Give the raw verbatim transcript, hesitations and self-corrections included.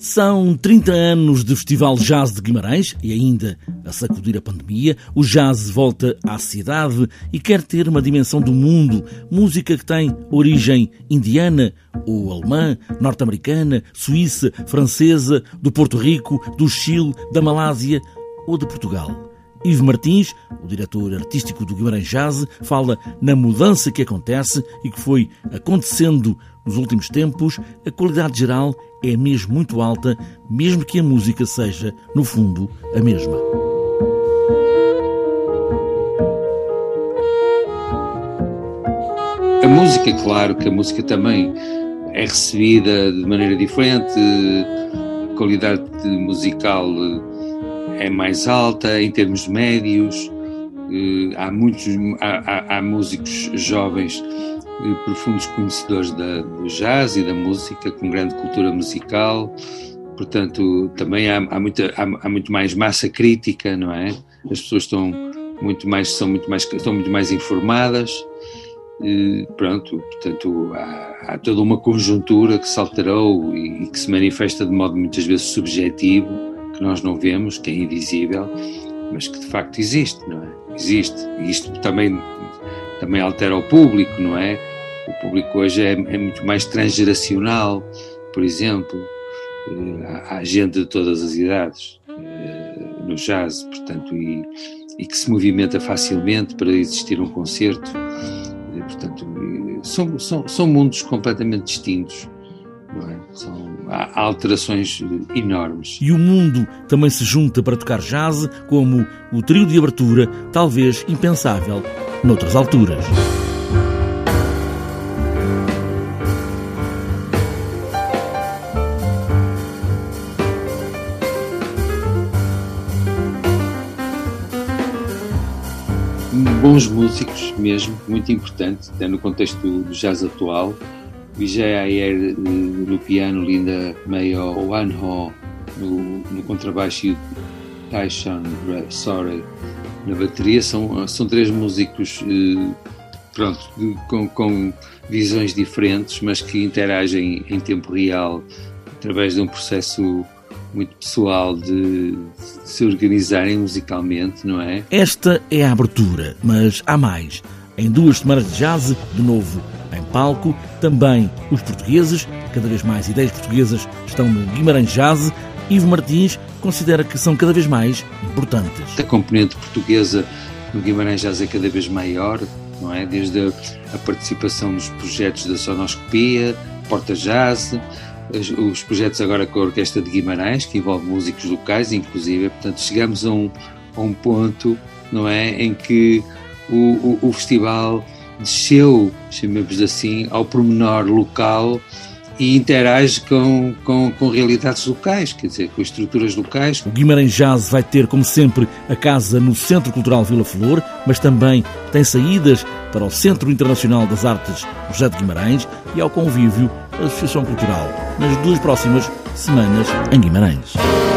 São trinta anos de Festival Jazz de Guimarães e ainda a sacudir a pandemia, o jazz volta à cidade e quer ter uma dimensão do mundo. Música que tem origem indiana ou alemã, norte-americana, suíça, francesa, do Porto Rico, do Chile, da Malásia ou de Portugal. Ivo Martins, o diretor artístico do Guimarães Jazz, fala na mudança que acontece e que foi acontecendo nos últimos tempos. A qualidade geral é mesmo muito alta, mesmo que a música seja, no fundo, a mesma. A música, claro que a música também é recebida de maneira diferente, a qualidade musical é mais alta em termos de médios. Há muitos, há, há, há músicos jovens profundos conhecedores da, do jazz e da música, com grande cultura musical, portanto também há, há, muita, há, há muito mais massa crítica, não é? As pessoas estão muito mais, são muito mais, estão muito mais informadas, e pronto, portanto há, há toda uma conjuntura que se alterou e, e que se manifesta de modo muitas vezes subjetivo, que nós não vemos, que é invisível, mas que de facto existe, não é? Existe, e isto também... também altera o público, não é? O público hoje é, é muito mais transgeracional, por exemplo. Há gente de todas as idades no jazz, portanto, e, e que se movimenta facilmente para existir um concerto. Portanto, são, são, são mundos completamente distintos, não é? São, há alterações enormes. E o mundo também se junta para tocar jazz, como o trio de abertura, talvez impensável noutras alturas. Bons músicos mesmo, muito importante, até no contexto do jazz atual. Vijay Ayer no piano, Linda Mayo ou Anho no, no contrabaixo e Taishan Red na bateria, são, são três músicos eh, pronto, com, com visões diferentes, mas que interagem em tempo real através de um processo muito pessoal de, de se organizarem musicalmente, não é? Esta é a abertura, mas há mais. Em duas semanas de jazz, de novo em palco, também os portugueses, cada vez mais ideias portuguesas estão no Guimarães Jazz. Ivo Martins considera que são cada vez mais importantes. A componente portuguesa no Guimarães Jazz é cada vez maior, não é? Desde a, a participação nos projetos da Sonoscopia, Porta Jazz, os, os projetos agora com a Orquestra de Guimarães, que envolve músicos locais, inclusive. Portanto, chegamos a um, a um ponto, não é, em que o, o, o festival desceu, chamemos assim, ao pormenor local, e interage com, com, com realidades locais, quer dizer, com estruturas locais. O Guimarães Jazz vai ter, como sempre, a casa no Centro Cultural Vila Flor, mas também tem saídas para o Centro Internacional das Artes José de Guimarães e ao convívio a Associação Cultural, nas duas próximas semanas em Guimarães.